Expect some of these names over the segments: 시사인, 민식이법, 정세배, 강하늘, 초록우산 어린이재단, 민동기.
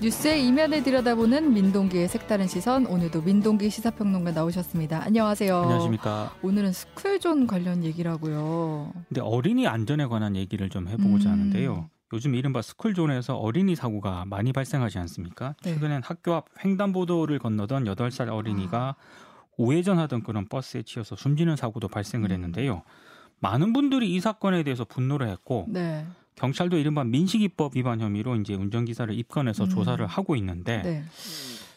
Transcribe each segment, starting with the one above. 뉴스의 이면을 들여다보는 민동기의 색다른 시선, 오늘도 민동기 시사평론가 나오셨습니다. 안녕하세요. 안녕하십니까. 오늘은 스쿨존 관련 얘기라고요. 근데 어린이 안전에 관한 얘기를 좀 해보고자 하는데요. 요즘 이른바 스쿨존에서 어린이 사고가 많이 발생하지 않습니까? 네. 최근엔 학교 앞 횡단보도를 건너던 8살 어린이가 우회전하던 그런 버스에 치여서 숨지는 사고도 발생을 했는데요. 많은 분들이 이 사건에 대해서 분노를 했고 네. 경찰도 이른바 민식이법 위반 혐의로 이제 운전기사를 입건해서 조사를 하고 있는데 네.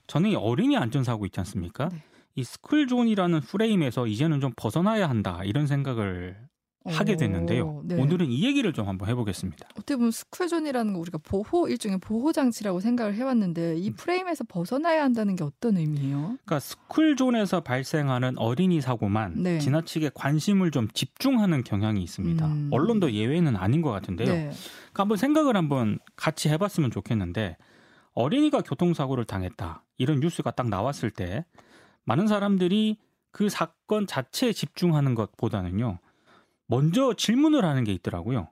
저는 이 어린이 안전사고 있지 않습니까? 네. 이 스쿨존이라는 프레임에서 이제는 좀 벗어나야 한다 이런 생각을 하게 됐는데요. 네. 오늘은 이 얘기를 좀 한번 해보겠습니다. 어떻게 보면 스쿨존이라는 거 우리가 일종의 보호장치라고 생각을 해왔는데 이 프레임에서 벗어나야 한다는 게 어떤 의미예요? 그러니까 스쿨존에서 발생하는 어린이 사고만 네. 지나치게 관심을 좀 집중하는 경향이 있습니다. 언론도 예외는 아닌 것 같은데요. 네. 그러니까 한번 생각을 같이 해봤으면 좋겠는데 어린이가 교통사고를 당했다 이런 뉴스가 딱 나왔을 때 많은 사람들이 그 사건 자체에 집중하는 것보다는요. 먼저 질문을 하는 게 있더라고요.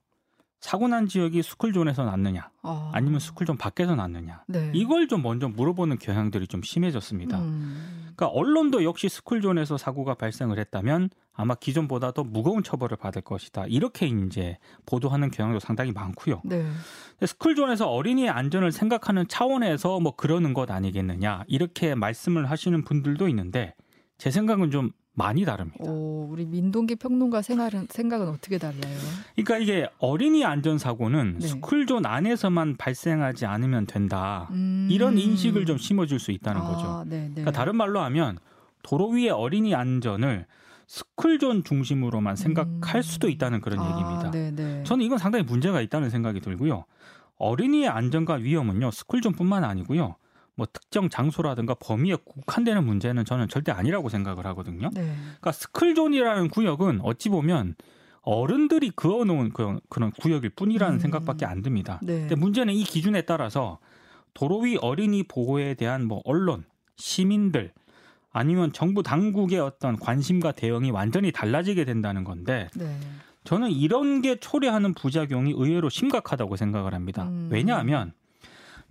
사고 난 지역이 스쿨존에서 났느냐 아니면 스쿨존 밖에서 났느냐 네. 이걸 좀 먼저 물어보는 경향들이 좀 심해졌습니다. 그러니까 언론도 역시 스쿨존에서 사고가 발생을 했다면 아마 기존보다 더 무거운 처벌을 받을 것이다. 이렇게 이제 보도하는 경향도 상당히 많고요. 네. 스쿨존에서 어린이의 안전을 생각하는 차원에서 뭐 그러는 것 아니겠느냐 이렇게 말씀을 하시는 분들도 있는데 제 생각은 좀 많이 다릅니다. 우리 민동기 평론가 생각은 어떻게 달라요? 그러니까 이게 어린이 안전사고는 네. 스쿨존 안에서만 발생하지 않으면 된다. 이런 인식을 좀 심어줄 수 있다는 거죠. 그러니까 다른 말로 하면 도로 위의 어린이 안전을 스쿨존 중심으로만 생각할 수도 있다는 그런 얘기입니다. 네네. 저는 이건 상당히 문제가 있다는 생각이 들고요. 어린이의 안전과 위험은요. 스쿨존뿐만 아니고요. 뭐 특정 장소라든가 범위에 국한되는 문제는 저는 절대 아니라고 생각을 하거든요. 네. 그러니까 스쿨존이라는 구역은 어찌 보면 어른들이 그어놓은 그런 구역일 뿐이라는 생각밖에 안 듭니다. 네. 근데 문제는 이 기준에 따라서 도로 위 어린이 보호에 대한 뭐 언론, 시민들 아니면 정부 당국의 어떤 관심과 대응이 완전히 달라지게 된다는 건데 네. 저는 이런 게 초래하는 부작용이 의외로 심각하다고 생각을 합니다. 왜냐하면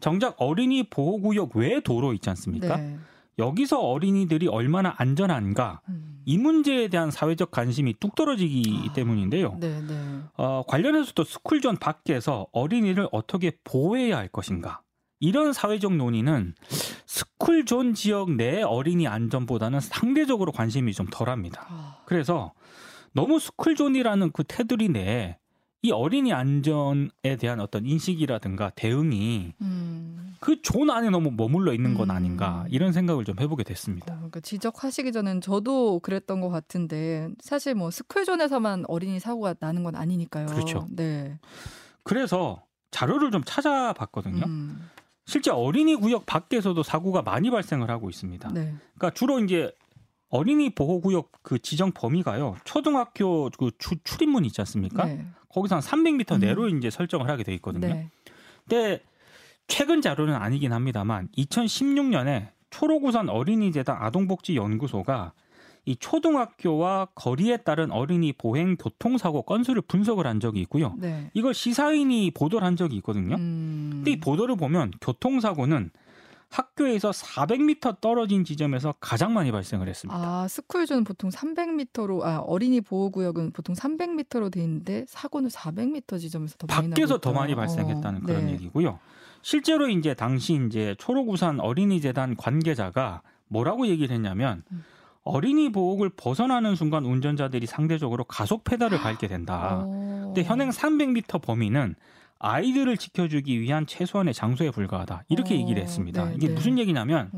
정작 어린이 보호구역 외 도로 있지 않습니까? 네. 여기서 어린이들이 얼마나 안전한가 이 문제에 대한 사회적 관심이 뚝 떨어지기 때문인데요. 관련해서도 스쿨존 밖에서 어린이를 어떻게 보호해야 할 것인가. 이런 사회적 논의는 스쿨존 지역 내 어린이 안전보다는 상대적으로 관심이 좀 덜합니다. 그래서 너무 스쿨존이라는 그 테두리 내에 이 어린이 안전에 대한 어떤 인식이라든가 대응이 그 존 안에 너무 머물러 있는 건 아닌가 이런 생각을 좀 해보게 됐습니다. 그러니까 지적하시기 전엔 저도 그랬던 것 같은데 사실 뭐 스쿨존에서만 어린이 사고가 나는 건 아니니까요. 그렇죠. 네. 그래서 자료를 좀 찾아봤거든요. 실제 어린이 구역 밖에서도 사고가 많이 발생을 하고 있습니다. 네. 그러니까 주로 이제 어린이 보호구역 그 지정 범위가요. 초등학교 그 출입문 있지 않습니까? 네. 거기서 한 300m 내로 이제 설정을 하게 돼 있거든요. 네. 근데 최근 자료는 아니긴 합니다만 2016년에 초록우산 어린이재단 아동복지연구소가 이 초등학교와 거리에 따른 어린이 보행 교통사고 건수를 분석을 한 적이 있고요. 네. 이걸 시사인이 보도를 한 적이 있거든요. 근데 이 보도를 보면 교통사고는 학교에서 400m 떨어진 지점에서 가장 많이 발생을 했습니다. 스쿨존은 보통 300m로 어린이 보호구역은 보통 300m로 돼 있는데 사고는 400m 지점에서 더 많이 나고 밖에서 더 많이 발생했다는 그런 네. 얘기고요. 실제로 이제 당시 이제 초록우산 어린이재단 관계자가 뭐라고 얘기를 했냐면 어린이 보호구역을 벗어나는 순간 운전자들이 상대적으로 가속 페달을 밟게 된다. 근데 현행 300m 범위는 아이들을 지켜주기 위한 최소한의 장소에 불과하다. 이렇게 얘기를 했습니다. 네, 이게 무슨 얘기냐면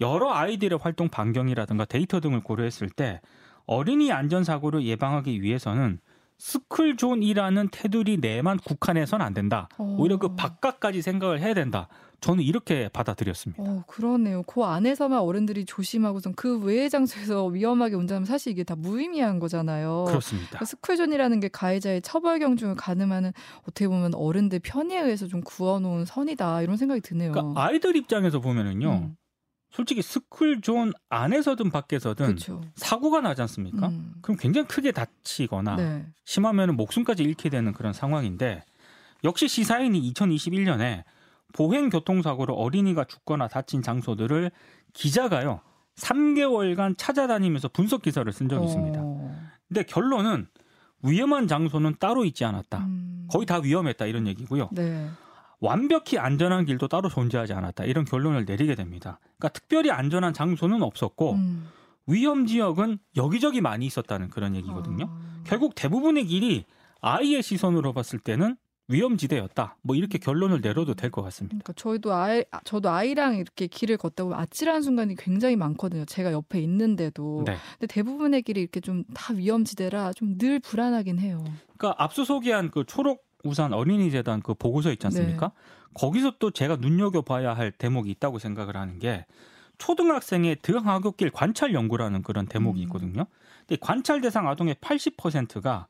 여러 아이들의 활동 반경이라든가 데이터 등을 고려했을 때 어린이 안전사고를 예방하기 위해서는 스쿨존이라는 테두리 내만 국한해서는 안 된다. 오히려 그 바깥까지 생각을 해야 된다. 저는 이렇게 받아들였습니다. 그러네요. 그 안에서만 어른들이 조심하고 그 외의 장소에서 위험하게 운전하면 사실 이게 다 무의미한 거잖아요. 그렇습니다. 스쿨존이라는 게 가해자의 처벌 경중을 가늠하는 어떻게 보면 어른들 편의에 의해서 좀 구워놓은 선이다. 이런 생각이 드네요. 그러니까 아이들 입장에서 보면은요. 솔직히 스쿨존 안에서든 밖에서든 그렇죠. 사고가 나지 않습니까? 그럼 굉장히 크게 다치거나 네. 심하면 목숨까지 잃게 되는 그런 상황인데 역시 시사인이 2021년에 보행교통사고로 어린이가 죽거나 다친 장소들을 기자가요 3개월간 찾아다니면서 분석기사를 쓴 적이 있습니다. 근데 결론은 위험한 장소는 따로 있지 않았다. 거의 다 위험했다 이런 얘기고요. 네. 완벽히 안전한 길도 따로 존재하지 않았다. 이런 결론을 내리게 됩니다. 그러니까 특별히 안전한 장소는 없었고 위험 지역은 여기저기 많이 있었다는 그런 얘기거든요. 결국 대부분의 길이 아이의 시선으로 봤을 때는 위험지대였다. 뭐 이렇게 결론을 내려도 될 것 같습니다. 그러니까 저도 아이랑 이렇게 길을 걷다 보면 아찔한 순간이 굉장히 많거든요. 제가 옆에 있는데도. 네. 근데 대부분의 길이 이렇게 좀 다 위험지대라 좀 늘 불안하긴 해요. 그러니까 앞서 소개한 그 초록우산 어린이재단 그 보고서 있지 않습니까? 네. 거기서 또 제가 눈여겨봐야 할 대목이 있다고 생각을 하는 게 초등학생의 등하굣길 관찰 연구라는 그런 대목이 있거든요. 근데 관찰 대상 아동의 80%가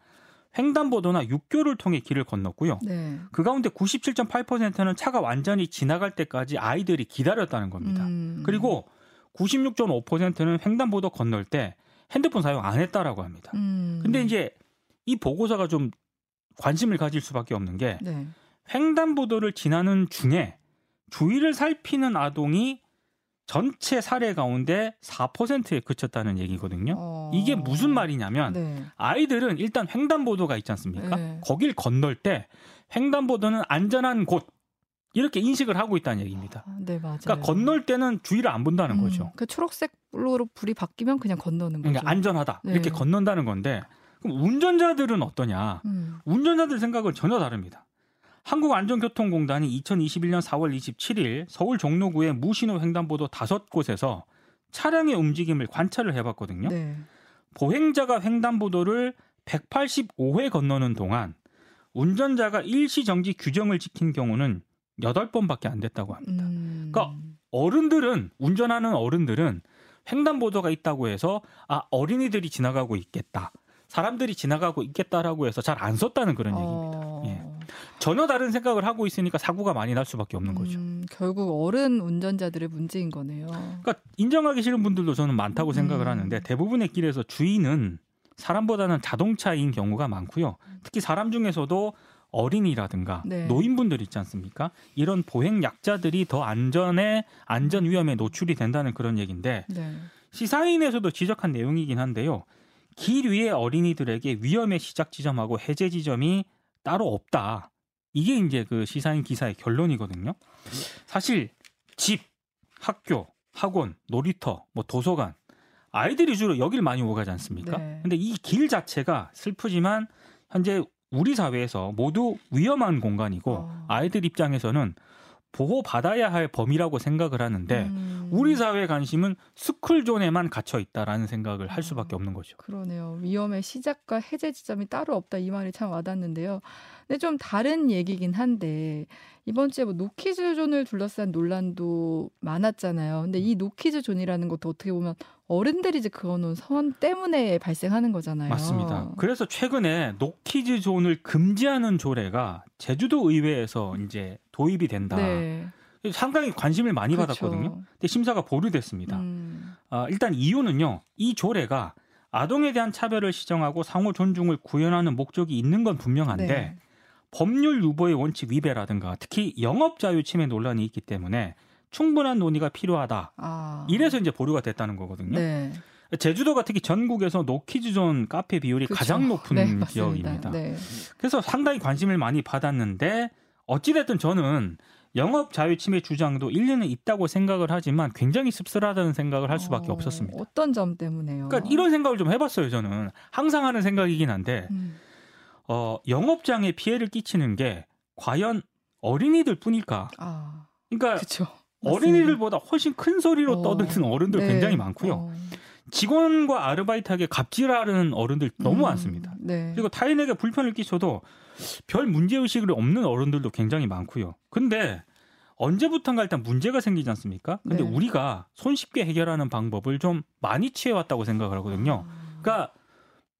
횡단보도나 육교를 통해 길을 건넜고요. 네. 그 가운데 97.8%는 차가 완전히 지나갈 때까지 아이들이 기다렸다는 겁니다. 그리고 96.5%는 횡단보도 건널 때 핸드폰 사용 안 했다라고 합니다. 근데 이제 이 보고서가 좀 관심을 가질 수밖에 없는 게 네. 횡단보도를 지나는 중에 주위를 살피는 아동이 전체 사례 가운데 4%에 그쳤다는 얘기거든요. 이게 무슨 말이냐면 네. 아이들은 일단 횡단보도가 있지 않습니까? 네. 거길 건널 때 횡단보도는 안전한 곳 이렇게 인식을 하고 있다는 얘기입니다. 네, 맞아요. 그러니까 건널 때는 주의를 안 본다는 거죠. 그 초록색으로 불이 바뀌면 그냥 건너는 거죠. 그러니까 안전하다 네. 이렇게 건넌다는 건데 그럼 운전자들은 어떠냐? 운전자들 생각은 전혀 다릅니다. 한국안전교통공단이 2021년 4월 27일 서울 종로구의 무신호 횡단보도 5곳에서 차량의 움직임을 관찰을 해봤거든요. 네. 보행자가 횡단보도를 185회 건너는 동안 운전자가 일시정지 규정을 지킨 경우는 8번밖에 안 됐다고 합니다. 그러니까 운전하는 어른들은 횡단보도가 있다고 해서 어린이들이 지나가고 있겠다. 사람들이 지나가고 있겠다라고 해서 잘 안 썼다는 그런 얘기입니다. 예. 전혀 다른 생각을 하고 있으니까 사고가 많이 날 수밖에 없는 거죠. 결국 어른 운전자들의 문제인 거네요. 그러니까 인정하기 싫은 분들도 저는 많다고 생각을 하는데 대부분의 길에서 주인은 사람보다는 자동차인 경우가 많고요. 특히 사람 중에서도 어린이라든가 네. 노인분들 있지 않습니까? 이런 보행약자들이 더 안전 위험에 노출이 된다는 그런 얘기인데 네. 시사인에서도 지적한 내용이긴 한데요. 길 위에 어린이들에게 위험의 시작 지점하고 해제 지점이 따로 없다. 이게 이제 그 시사인 기사의 결론이거든요. 사실 집, 학교, 학원, 놀이터, 뭐 도서관 아이들이 주로 여길 많이 오가지 않습니까? 근데 이 길 자체가 슬프지만 현재 우리 사회에서 모두 위험한 공간이고 아이들 입장에서는 보호받아야 할 범위라고 생각을 하는데 우리 사회의 관심은 스쿨존에만 갇혀있다라는 생각을 할 수밖에 없는 거죠. 그러네요. 위험의 시작과 해제 지점이 따로 없다 이 말이 참 와닿는데요. 근데 좀 다른 얘기긴 한데 이번 주에 뭐 노키즈존을 둘러싼 논란도 많았잖아요. 근데 이 노키즈존이라는 것도 어떻게 보면 어른들이 이제 그어놓은 선 때문에 발생하는 거잖아요. 맞습니다. 그래서 최근에 노키즈존을 금지하는 조례가 제주도 의회에서 이제 도입이 된다. 네. 상당히 관심을 많이 그렇죠. 받았거든요. 근데 심사가 보류됐습니다. 일단 이유는요. 이 조례가 아동에 대한 차별을 시정하고 상호 존중을 구현하는 목적이 있는 건 분명한데 네. 법률 유보의 원칙 위배라든가 특히 영업 자유 침해 논란이 있기 때문에 충분한 논의가 필요하다. 이래서 이제 보류가 됐다는 거거든요. 네. 제주도가 특히 전국에서 노키즈존 카페 비율이 그렇죠. 가장 높은 네, 지역입니다. 네. 그래서 상당히 관심을 많이 받았는데 어찌됐든 저는 영업 자유 침해 주장도 일리는 있다고 생각을 하지만 굉장히 씁쓸하다는 생각을 할 수밖에 없었습니다. 어떤 점 때문에요? 그러니까 이런 생각을 좀 해봤어요. 저는 항상 하는 생각이긴 한데 영업장에 피해를 끼치는 게 과연 어린이들 뿐일까? 그러니까 그쵸. 어린이들보다 훨씬 큰 소리로 떠드는 어른들 네. 굉장히 많고요. 직원과 아르바이트하게 갑질하는 어른들 너무 많습니다. 네. 그리고 타인에게 불편을 끼쳐도 별 문제의식이 없는 어른들도 굉장히 많고요. 근데 언제부턴가 일단 문제가 생기지 않습니까? 근데 네. 우리가 손쉽게 해결하는 방법을 좀 많이 취해왔다고 생각을 하거든요. 그러니까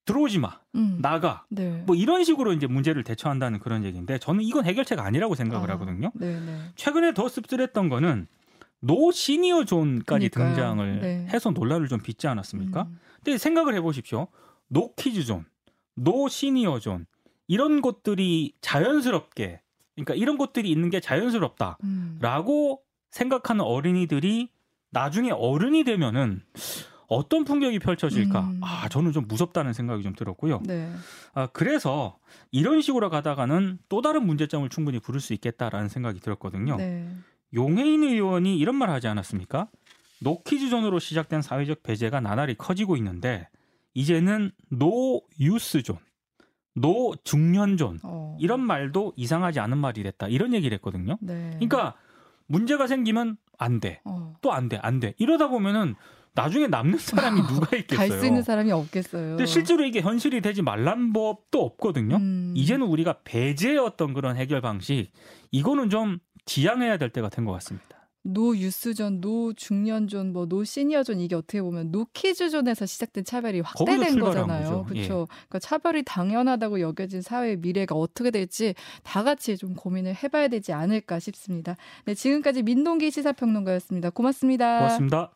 들어오지 마, 나가, 네. 뭐 이런 식으로 이제 문제를 대처한다는 그런 얘기인데 저는 이건 해결책 아니라고 생각을 하거든요. 네네. 최근에 더 씁쓸했던 거는 노 시니어 존까지 그러니까요. 등장을 네. 해서 논란을 좀 빚지 않았습니까? 근데 생각을 해보십시오. 노 키즈 존, 노 시니어 존 이런 것들이 자연스럽게 그러니까 이런 것들이 있는 게 자연스럽다라고 생각하는 어린이들이 나중에 어른이 되면은 어떤 풍경이 펼쳐질까? 아, 저는 좀 무섭다는 생각이 좀 들었고요. 네. 아, 그래서 이런 식으로 가다가는 또 다른 문제점을 충분히 부를 수 있겠다라는 생각이 들었거든요. 네. 용해인 의원이 이런 말 하지 않았습니까? 노키즈존으로 시작된 사회적 배제가 나날이 커지고 있는데 이제는 노유스존, 노중년존 이런 말도 이상하지 않은 말이 됐다. 이런 얘기를 했거든요. 네. 그러니까 문제가 생기면 안 돼. 또 안 돼. 안 돼. 이러다 보면은 나중에 남는 사람이 누가 있겠어요. 갈 수 있는 사람이 없겠어요. 근데 실제로 이게 현실이 되지 말란 법도 없거든요. 이제는 우리가 배제였던 그런 해결 방식, 이거는 좀 지양해야 될 때가 된 것 같습니다. 노 유스존, 노 중년존, 뭐 노 시니어존, 이게 어떻게 보면 노 키즈존에서 시작된 차별이 확대된 거잖아요. 그렇죠. 예. 그러니까 차별이 당연하다고 여겨진 사회의 미래가 어떻게 될지 다 같이 좀 고민을 해봐야 되지 않을까 싶습니다. 네, 지금까지 민동기 시사평론가였습니다. 고맙습니다. 고맙습니다.